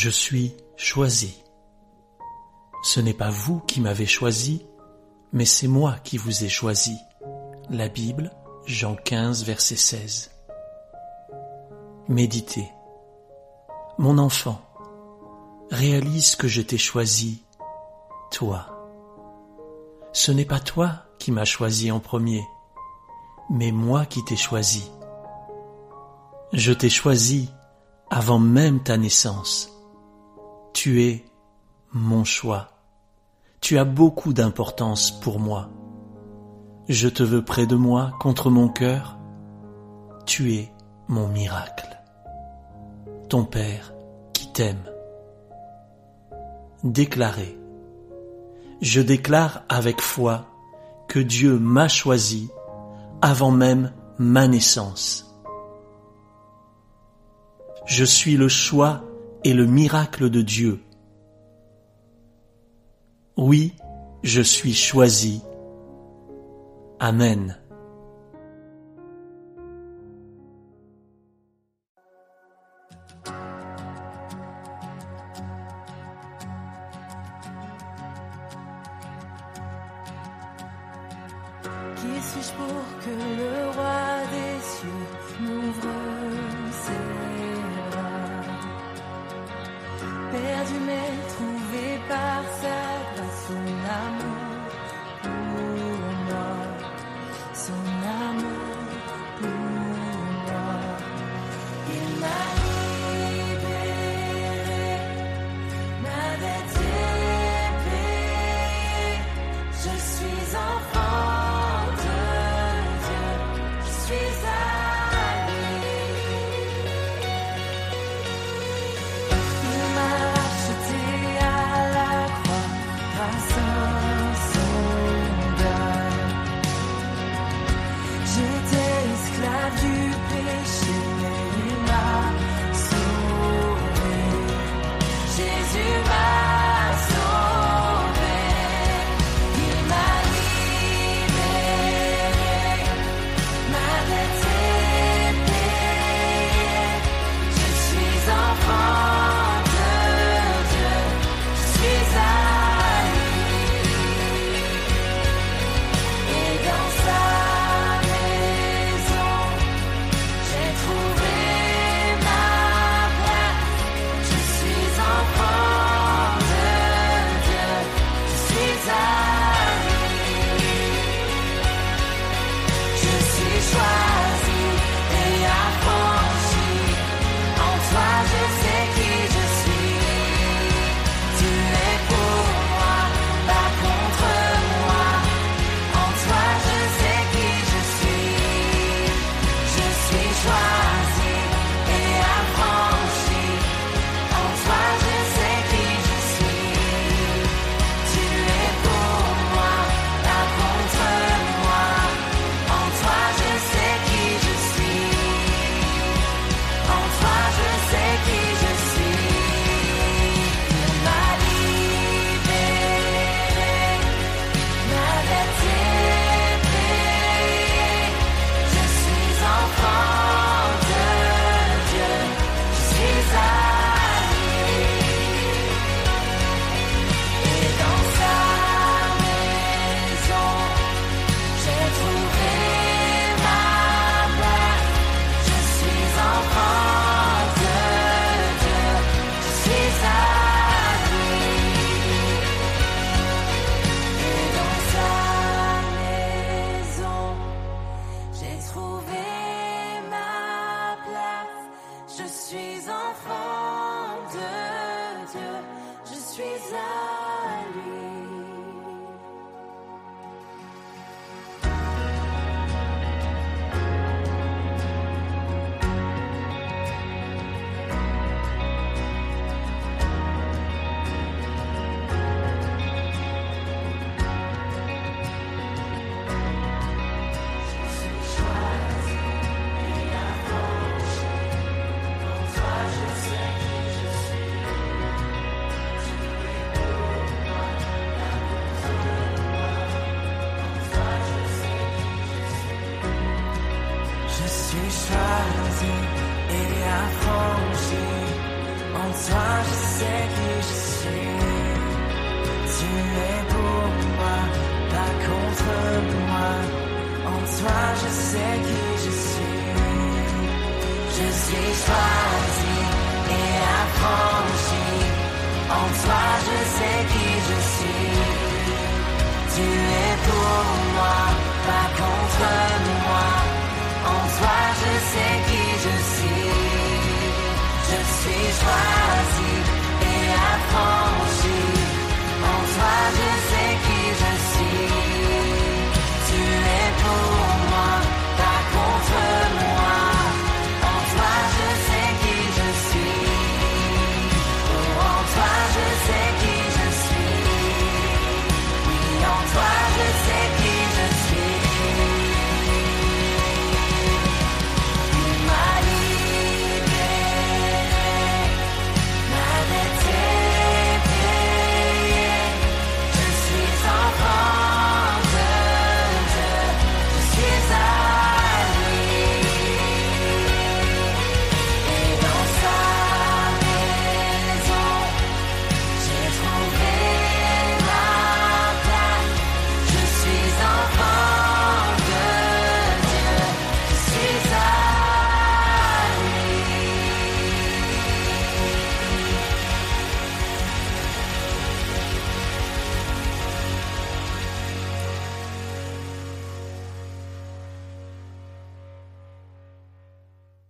je suis choisi. Ce n'est pas vous qui m'avez choisi, mais c'est moi qui vous ai choisi. La Bible, Jean 15, verset 16. Méditez. Mon enfant, réalise que je t'ai choisi, toi. Ce n'est pas toi qui m'as choisi en premier, mais moi qui t'ai choisi. Je t'ai choisi avant même ta naissance. Tu es mon choix. Tu as beaucoup d'importance pour moi. Je te veux près de moi, contre mon cœur. Tu es mon miracle. Ton Père qui t'aime. Déclarer. Je déclare avec foi que Dieu m'a choisi avant même ma naissance. Je suis le choix et le miracle de Dieu. Oui, je suis choisi. Amen. Qui suis-je pour que le roi des cieux m'ouvre ses bras? Perdu mais trouvé par sa grâce, son amour pour moi, son amour pour moi. Il m'a libéré, m'a délivré, je suis enfant. Je suis allé. Toi, je sais qui je suis. Je suis choisi.